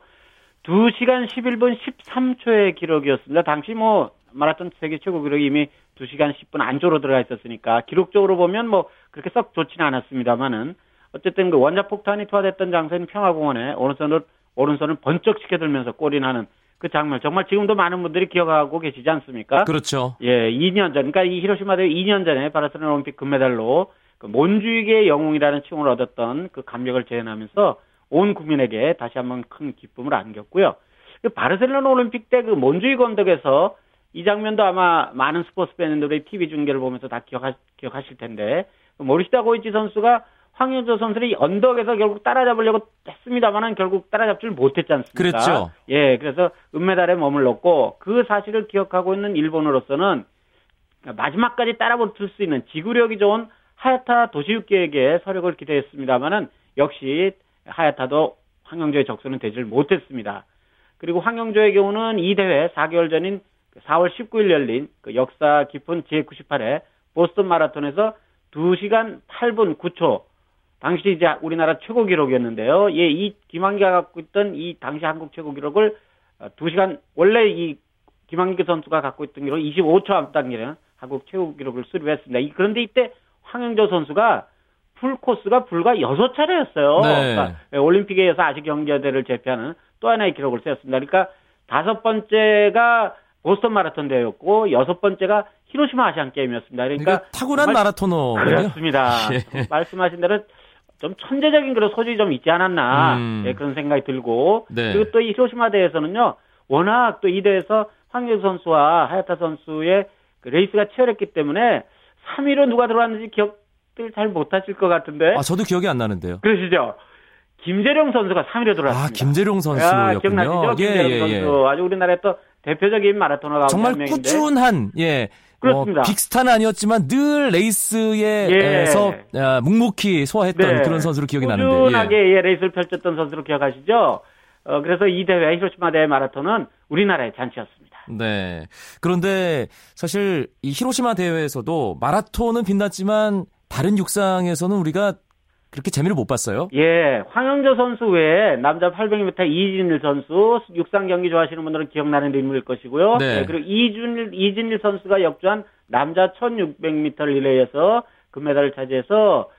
두 시간 십일 분 십삼 초의 기록이었습니다. 당시 뭐 마라톤 세계 최고 기록이 이미 두 시간 십 분 안쪽으로 들어가 있었으니까 기록적으로 보면 뭐 그렇게 썩 좋지는 않았습니다만은 어쨌든 그 원자폭탄이 투하됐던 장소인 평화공원에 오른손을 오른손을 번쩍 시켜들면서 골인하는 그 장면 정말 지금도 많은 분들이 기억하고 계시지 않습니까? 그렇죠. 예, 이 년 전, 그러니까 이 히로시마 대회 이 년 전에 바르셀로나 올림픽 금메달로 그 몬주익의 영웅이라는 칭호를 얻었던 그 감격을 재현하면서 온 국민에게 다시 한번 큰 기쁨을 안겼고요. 그 바르셀로나 올림픽 때 그 몬주익 언덕에서 이 장면도 아마 많은 스포츠 팬들의 티비 중계를 보면서 다 기억하, 기억하실 텐데 모리시타 고이치 선수가 황영조 선수를 언덕에서 결국 따라잡으려고 했습니다만은 결국 따라잡지를 못했지 않습니까? 그랬죠. 예, 그래서 은메달에 머물렀고 그 사실을 기억하고 있는 일본으로서는 마지막까지 따라붙을 수 있는 지구력이 좋은 하야타 도시유키에게 서력을 기대했습니다만은 역시 하야타도 황영조의 적수는 되질 못했습니다. 그리고 황영조의 경우는 이 대회 사 개월 전인 사월 십구일 열린 그 역사 깊은 제구십팔 회 보스턴 마라톤에서 두 시간 팔 분 구 초 당시 이제 우리나라 최고 기록이었는데요. 예, 이 김한기가 갖고 있던 이 당시 한국 최고 기록을 두 시간, 원래 이 김한기 선수가 갖고 있던 기록 이십오 초 앞당기는 한국 최고 기록을 수립했습니다. 그런데 이때 황영조 선수가 풀코스가 불과 여섯 차례였어요. 네. 그러니까 올림픽에서 아시 경기대회를 제패하는 또 하나의 기록을 세웠습니다. 그러니까 다섯 번째가 보스턴 마라톤 대회였고 여섯 번째가 히로시마 아시안 게임이었습니다. 그러니까, 그러니까 탁월한 마라토너. 그렇습니다. 예. 말씀하신 대로 좀 천재적인 그런 소질이 좀 있지 않았나 음. 예, 그런 생각이 들고 네. 그리고 또 이 히로시마 대회에서는요 워낙 또 이 대회에서 황영조 선수와 하야타 선수의 그 레이스가 치열했기 때문에 삼 위로 누가 들어왔는지 기억들 잘 못하실 것 같은데. 아 저도 기억이 안 나는데요. 그러시죠. 김재룡 선수가 삼 위로 들어왔습니다. 아 김재룡 선수였군요. 야, 기억나시죠? 예, 김재룡 예, 선수. 예. 아주 우리나라의 또 대표적인 마라토너가 정말 한 꾸준한 예. 그렇습니다. 어, 빅스타는 아니었지만 늘 레이스에서 예. 아, 묵묵히 소화했던 네. 그런 선수로 기억이 나는데. 꾸준하게 예. 예, 레이스를 펼쳤던 선수로 기억하시죠? 어, 그래서 이 대회, 히로시마 대회 마라톤은 우리나라의 잔치였습니다. 네. 그런데 사실 이 히로시마 대회에서도 마라톤은 빛났지만 다른 육상에서는 우리가 그렇게 재미를 못 봤어요? 예. 황영조 선수 외에 남자 팔백 미터 이진일 선수, 육상 경기 좋아하시는 분들은 기억나는 인물일 것이고요. 네. 네, 그리고 이준일, 이진일 선수가 역주한 남자 천육백 미터 릴레이에서 금메달을 차지해서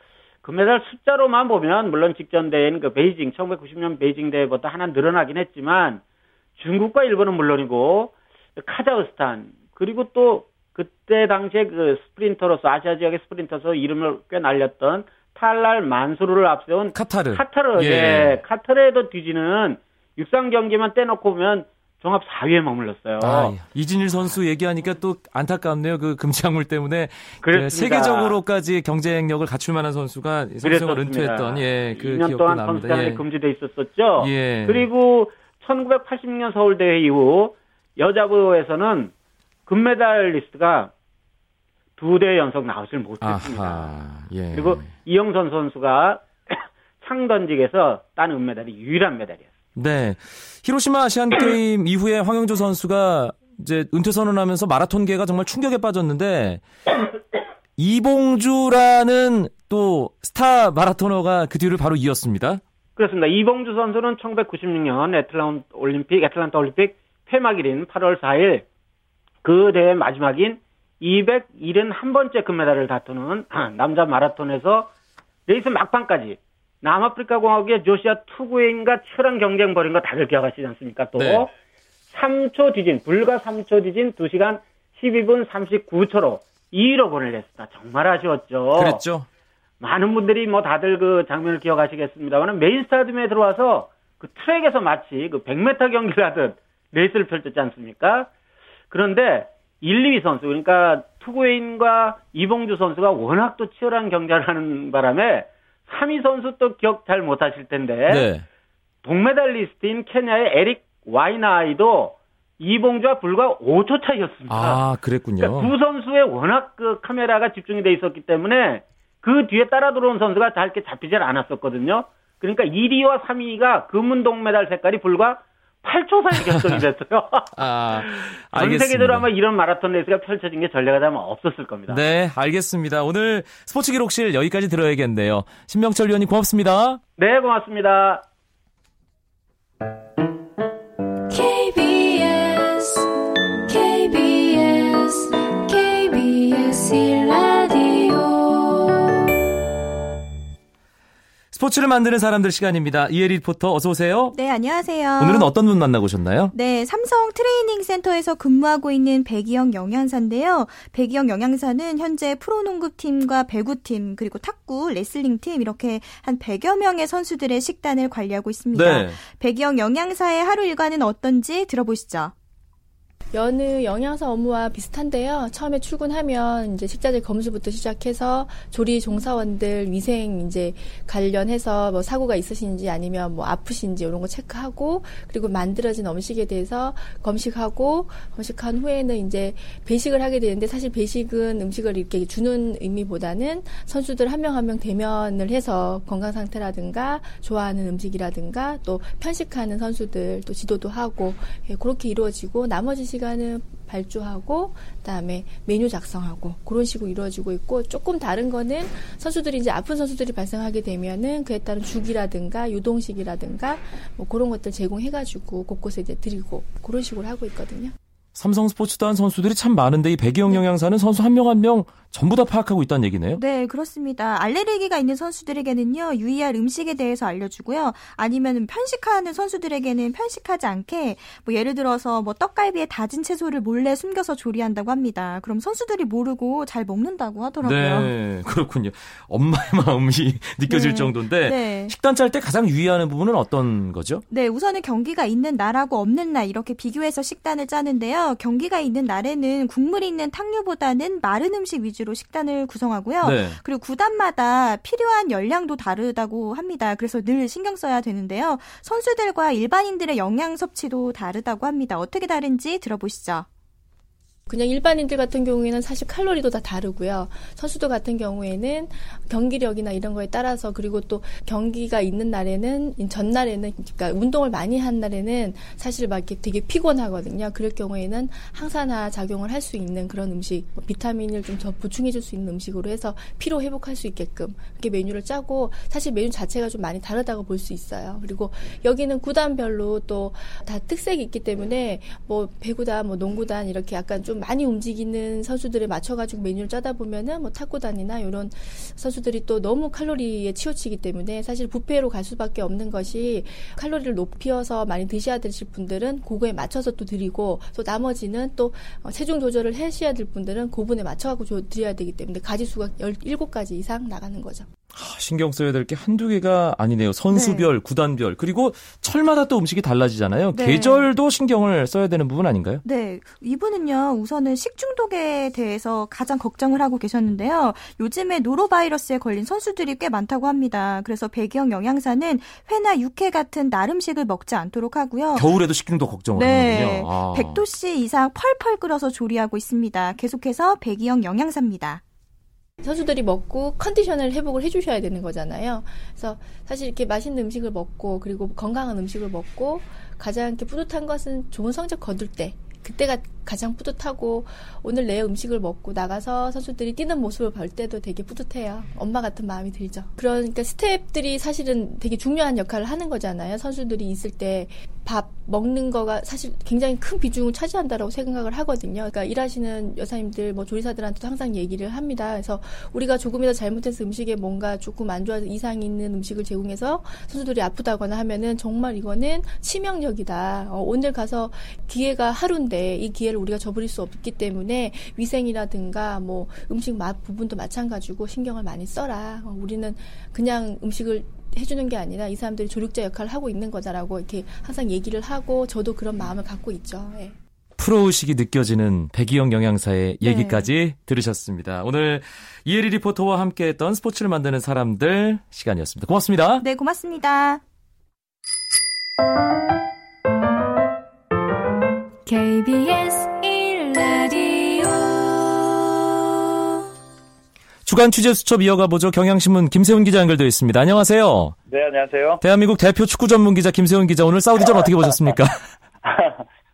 금메달 숫자로만 보면 물론 직전 대회인 그 베이징, 천구백구십 년 베이징 대회보다 하나 늘어나긴 했지만 중국과 일본은 물론이고 카자흐스탄 그리고 또 그때 당시에 그 스프린터로서 아시아 지역의 스프린터로서 이름을 꽤 날렸던 탈랄 만수르를 앞세운 카타르, 카타르, 예. 예. 카타르에도 뒤지는 육상 경기만 떼놓고 보면 종합 사 위에 머물렀어요. 아, 이진일 선수 얘기하니까 또 안타깝네요. 그 금지약물 때문에 예, 세계적으로까지 경쟁력을 갖출 만한 선수가 선수를 은퇴했던 예, 그 이 년 동안 선수단에 예. 금지돼 있었었죠. 예. 그리고 천구백팔십 년 서울 대회 이후 여자부에서는 금메달리스트가 두 대 연속 나오질 못했습니다. 아하, 예. 그리고 이영선 선수가 상던직에서 딴 은메달이 유일한 메달이었어요. 네, 히로시마 아시안 게임 이후에 황영조 선수가 이제 은퇴 선언하면서 마라톤계가 정말 충격에 빠졌는데 이봉주라는 또 스타 마라토너가 그 뒤를 바로 이었습니다. 그렇습니다. 이봉주 선수는 천구백구십육 년 애틀랜타 올림픽, 애틀랜타 올림픽 폐막일인 팔월 사일 그 대회 마지막인 이백칠십일 번째 금메달을 다투는 남자 마라톤에서 레이스 막판까지 남아프리카 공화국의 조시아 투구인과 치열한 경쟁 벌인 거 다들 기억하시지 않습니까? 또 네. 삼 초 뒤진, 불과 삼 초 뒤진 두 시간 십이 분 삼십구 초로 이 위로 보내냈습니다. 정말 아쉬웠죠. 그랬죠. 많은 분들이 뭐 다들 그 장면을 기억하시겠습니다만 메인 스타디움에 들어와서 그 트랙에서 마치 그 백 미터 경기를 하듯 레이스를 펼쳤지 않습니까? 그런데 일, 이 위 선수, 그러니까 투구인과 이봉주 선수가 워낙 또 치열한 경쟁을 하는 바람에 삼 위 선수 또 기억 잘 못하실 텐데 네. 동메달리스트인 케냐의 에릭 와이나이도 이봉주와 불과 오 초 차이였습니다. 아, 그랬군요. 그러니까 두 선수의 워낙 그 카메라가 집중이 돼 있었기 때문에 그 뒤에 따라 들어온 선수가 잘 이렇게 잡히질 않았었거든요. 그러니까 일 위와 삼 위가 금은 동메달 색깔이 불과 팔 초 사이 결정이 됐어요. 아, 전 세계적으로 아마 이런 마라톤 레이스가 펼쳐진 게 전례가 다 없었을 겁니다. 네, 알겠습니다. 오늘 스포츠 기록실 여기까지 들어야겠네요. 신명철 위원님 고맙습니다. 네, 고맙습니다. 스포츠를 만드는 사람들 시간입니다. 이혜리 리포터 어서 오세요. 네, 안녕하세요. 오늘은 어떤 분 만나고 오셨나요? 네, 삼성 트레이닝 센터에서 근무하고 있는 백이영 영양사인데요. 백이영 영양사는 현재 프로농구팀과 배구팀 그리고 탁구, 레슬링팀 이렇게 한 백여 명의 선수들의 식단을 관리하고 있습니다. 네. 백이영 영양사의 하루 일과는 어떤지 들어보시죠. 여느 영양사 업무와 비슷한데요. 처음에 출근하면 이제 식자재 검수부터 시작해서 조리 종사원들 위생 이제 관련해서 뭐 사고가 있으신지 아니면 뭐 아프신지 이런 거 체크하고 그리고 만들어진 음식에 대해서 검식하고 검식한 후에는 이제 배식을 하게 되는데 사실 배식은 음식을 이렇게 주는 의미보다는 선수들 한 명 한 명 대면을 해서 건강 상태라든가 좋아하는 음식이라든가 또 편식하는 선수들 또 지도도 하고 예, 그렇게 이루어지고 나머지 시간 시간은 발주하고 그다음에 메뉴 작성하고 그런 식으로 이루어지고 있고 조금 다른 거는 선수들이 이제 아픈 선수들이 발생하게 되면은 그에 따른 죽이라든가 유동식이라든가 뭐 그런 것들 제공해가지고 곳곳에 이제 드리고 그런 식으로 하고 있거든요. 삼성 스포츠도 한 선수들이 참 많은데 이 백이영 영양사는 선수 한 명 한 명 전부 다 파악하고 있다는 얘기네요? 네, 그렇습니다. 알레르기가 있는 선수들에게는요. 유의할 음식에 대해서 알려주고요. 아니면 편식하는 선수들에게는 편식하지 않게 뭐 예를 들어서 뭐 떡갈비에 다진 채소를 몰래 숨겨서 조리한다고 합니다. 그럼 선수들이 모르고 잘 먹는다고 하더라고요. 네, 그렇군요. 엄마의 마음이 느껴질 네. 정도인데 네. 식단 짤 때 가장 유의하는 부분은 어떤 거죠? 네, 우선은 경기가 있는 날하고 없는 날 이렇게 비교해서 식단을 짜는데요. 경기가 있는 날에는 국물이 있는 탕류보다는 마른 음식 위주로 식단을 구성하고요. 네. 그리고 구단마다 필요한 열량도 다르다고 합니다. 그래서 늘 신경 써야 되는데요. 선수들과 일반인들의 영양 섭취도 다르다고 합니다. 어떻게 다른지 들어보시죠. 그냥 일반인들 같은 경우에는 사실 칼로리도 다 다르고요. 선수들 같은 경우에는 경기력이나 이런 거에 따라서 그리고 또 경기가 있는 날에는 전날에는 그러니까 운동을 많이 한 날에는 사실 막 이렇게 되게 피곤하거든요. 그럴 경우에는 항산화 작용을 할 수 있는 그런 음식, 비타민을 좀 더 보충해 줄 수 있는 음식으로 해서 피로 회복할 수 있게끔 그렇게 메뉴를 짜고 사실 메뉴 자체가 좀 많이 다르다고 볼 수 있어요. 그리고 여기는 구단별로 또 다 특색이 있기 때문에 뭐 배구단, 뭐 농구단 이렇게 약간 좀 많이 움직이는 선수들에 맞춰가지고 메뉴를 짜다 보면은 뭐 탁구단이나 이런 선수들이 또 너무 칼로리에 치우치기 때문에 사실 뷔페로 갈 수밖에 없는 것이 칼로리를 높여서 많이 드셔야 되실 분들은 그거에 맞춰서 또 드리고 또 나머지는 또 체중 조절을 하셔야 될 분들은 그분에 맞춰가지고 드려야 되기 때문에 가지수가 열일곱 가지 이상 나가는 거죠. 하, 신경 써야 될 게 한두 개가 아니네요. 선수별, 네. 구단별 그리고 철마다 또 음식이 달라지잖아요. 네. 계절도 신경을 써야 되는 부분 아닌가요? 네. 이분은요. 우선은 식중독에 대해서 가장 걱정을 하고 계셨는데요. 요즘에 노로바이러스에 걸린 선수들이 꽤 많다고 합니다. 그래서 백이영 영양사는 회나 육회 같은 날음식을 먹지 않도록 하고요. 겨울에도 식중독 걱정을 네. 하는군요. 아. 백도씨 이상 펄펄 끓여서 조리하고 있습니다. 계속해서 백이영 영양사입니다. 선수들이 먹고 컨디션을 회복을 해주셔야 되는 거잖아요. 그래서 사실 이렇게 맛있는 음식을 먹고 그리고 건강한 음식을 먹고 가장 이렇게 뿌듯한 것은 좋은 성적 거둘 때 그때가 가장 뿌듯하고 오늘 내 음식을 먹고 나가서 선수들이 뛰는 모습을 볼 때도 되게 뿌듯해요. 엄마 같은 마음이 들죠. 그러니까 스태프들이 사실은 되게 중요한 역할을 하는 거잖아요. 선수들이 있을 때 밥 먹는 거가 사실 굉장히 큰 비중을 차지한다라고 생각을 하거든요. 그러니까 일하시는 여사님들, 뭐 조리사들한테도 항상 얘기를 합니다. 그래서 우리가 조금이라도 잘못해서 음식에 뭔가 조금 안 좋아서 이상이 있는 음식을 제공해서 선수들이 아프다거나 하면은 정말 이거는 치명적이다. 어, 오늘 가서 기회가 하루인데 이 기회를 우리가 저버릴 수 없기 때문에 위생이라든가 뭐 음식 맛 부분도 마찬가지고 신경을 많이 써라. 어, 우리는 그냥 음식을 해주는 게 아니라 이 사람들이 조력자 역할을 하고 있는 거다라고 이렇게 항상 얘기를 하고 저도 그런 마음을 갖고 있죠. 네. 프로의식이 느껴지는 백이영 영양사의 네. 얘기까지 들으셨습니다. 오늘 이혜리 리포터와 함께했던 스포츠를 만드는 사람들 시간이었습니다. 고맙습니다. 네, 고맙습니다. 케이비에스 주간 취재 수첩 이어가보죠. 경향신문 김세훈 기자 연결되어 있습니다. 안녕하세요. 네, 안녕하세요. 대한민국 대표 축구 전문 기자 김세훈 기자. 오늘 사우디전 어떻게 보셨습니까?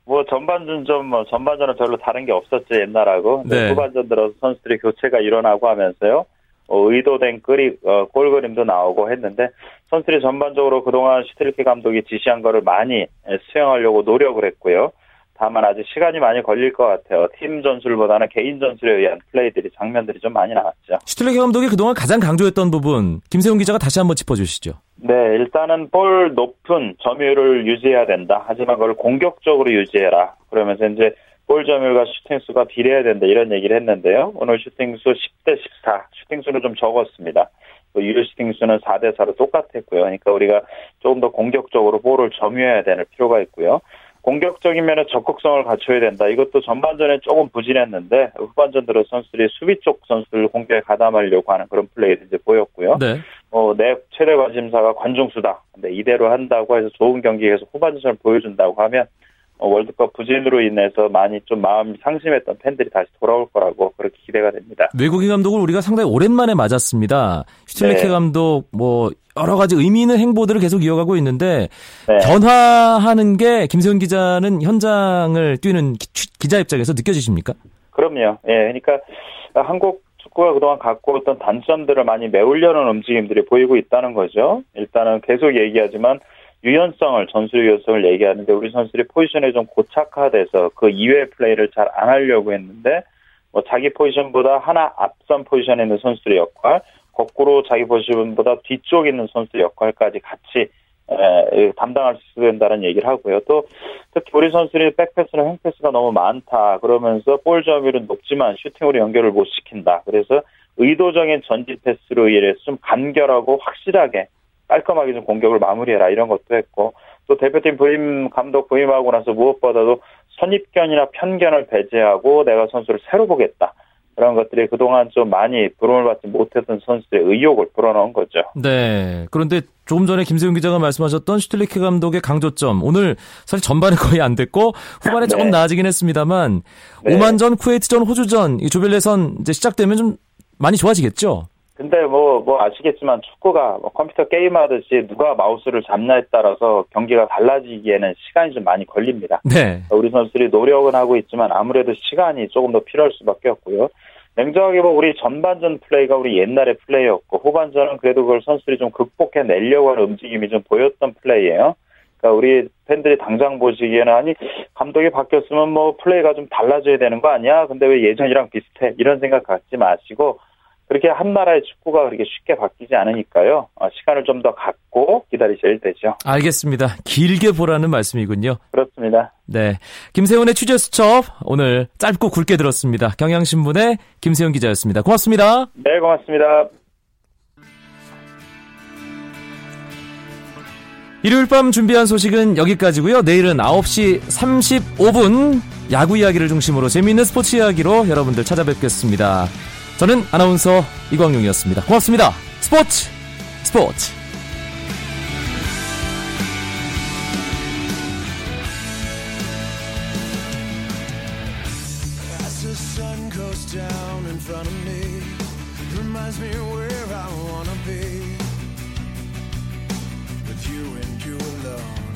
뭐 전반전 좀 뭐 전반전은 별로 다른 게 없었죠. 옛날하고. 네. 후반전 들어서 선수들이 교체가 일어나고 하면서요. 어, 의도된 그리, 어, 골 그림도 나오고 했는데 선수들이 전반적으로 그동안 슈틸리케 감독이 지시한 거를 많이 수행하려고 노력을 했고요. 다만 아직 시간이 많이 걸릴 것 같아요. 팀 전술보다는 개인 전술에 의한 플레이들이, 장면들이 좀 많이 나왔죠. 슈틸리케 감독이 그동안 가장 강조했던 부분, 김세훈 기자가 다시 한번 짚어주시죠. 네, 일단은 볼 높은 점유율을 유지해야 된다. 하지만 그걸 공격적으로 유지해라. 그러면서 이제 볼 점유율과 슈팅 수가 비례해야 된다, 이런 얘기를 했는데요. 오늘 슈팅 수 십 대 십사, 슈팅 수는 좀 적었습니다. 유효 슈팅 수는 사 대 사로 똑같았고요. 그러니까 우리가 조금 더 공격적으로 볼을 점유해야 될 필요가 있고요. 공격적인 면에 적극성을 갖춰야 된다. 이것도 전반전에 조금 부진했는데 후반전 들어 선수들이 수비 쪽 선수들 공격에 가담하려고 하는 그런 플레이도 이제 보였고요. 네. 어, 내 최대 관심사가 관중수다. 근데 이대로 한다고 해서 좋은 경기 계속 후반전을 보여준다고 하면 어, 월드컵 부진으로 인해서 많이 좀 마음이 상심했던 팬들이 다시 돌아올 거라고 그렇게 기대가 됩니다. 외국인 감독을 우리가 상당히 오랜만에 맞았습니다. 슈틸리케 네. 감독 뭐 여러 가지 의미 있는 행보들을 계속 이어가고 있는데 네. 변화하는 게 김세훈 기자는 현장을 뛰는 기, 기자 입장에서 느껴지십니까? 그럼요. 예, 그러니까 한국 축구가 그동안 갖고 있던 단점들을 많이 메우려는 움직임들이 보이고 있다는 거죠. 일단은 계속 얘기하지만 유연성을, 전술의 유연성을 얘기하는데 우리 선수들이 포지션에 좀 고착화돼서 그 이외의 플레이를 잘 안 하려고 했는데 뭐 자기 포지션보다 하나 앞선 포지션에 있는 선수들의 역할, 거꾸로 자기 포지션보다 뒤쪽에 있는 선수의 역할까지 같이 에, 담당할 수 된다는 얘기를 하고요. 또 특히 우리 선수들이 백패스나 횡패스가 너무 많다. 그러면서 볼 점유율은 높지만 슈팅으로 연결을 못 시킨다. 그래서 의도적인 전진 패스로 인해서 좀 간결하고 확실하게 깔끔하게 좀 공격을 마무리해라, 이런 것도 했고, 또 대표팀 부임, 감독 부임하고 나서 무엇보다도 선입견이나 편견을 배제하고 내가 선수를 새로 보겠다. 그런 것들이 그동안 좀 많이 부름을 받지 못했던 선수들의 의욕을 불어넣은 거죠. 네. 그런데 조금 전에 김세훈 기자가 말씀하셨던 슈틸리케 감독의 강조점. 오늘 사실 전반에 거의 안 됐고 후반에 네. 조금 나아지긴 했습니다만 네. 오만전, 쿠웨이트전, 호주전, 이 조별예선 이제 시작되면 좀 많이 좋아지겠죠? 근데 뭐, 뭐 아시겠지만 축구가 뭐 컴퓨터 게임하듯이 누가 마우스를 잡냐에 따라서 경기가 달라지기에는 시간이 좀 많이 걸립니다. 네. 우리 선수들이 노력은 하고 있지만 아무래도 시간이 조금 더 필요할 수밖에 없고요. 냉정하게 보면 우리 전반전 플레이가 우리 옛날의 플레이였고 후반전은 그래도 그걸 선수들이 좀 극복해내려고 하는 움직임이 좀 보였던 플레이예요. 그러니까 우리 팬들이 당장 보시기에는 아니 감독이 바뀌었으면 뭐 플레이가 좀 달라져야 되는 거 아니야? 근데 왜 예전이랑 비슷해? 이런 생각 갖지 마시고 그렇게 한 나라의 축구가 그렇게 쉽게 바뀌지 않으니까요. 시간을 좀 더 갖고 기다리셔야 되죠. 알겠습니다. 길게 보라는 말씀이군요. 그렇습니다. 네, 김세훈의 취재 수첩 오늘 짧고 굵게 들었습니다. 경향신문의 김세훈 기자였습니다. 고맙습니다. 네, 고맙습니다. 일요일 밤 준비한 소식은 여기까지고요. 내일은 아홉 시 삼십오 분 야구 이야기를 중심으로 재미있는 스포츠 이야기로 여러분들 찾아뵙겠습니다. 저는 아나운서 이광용이었습니다. 고맙습니다. 스포츠! 스포츠! As the sun goes down in front of me, reminds me where I wanna be, with you and you alone.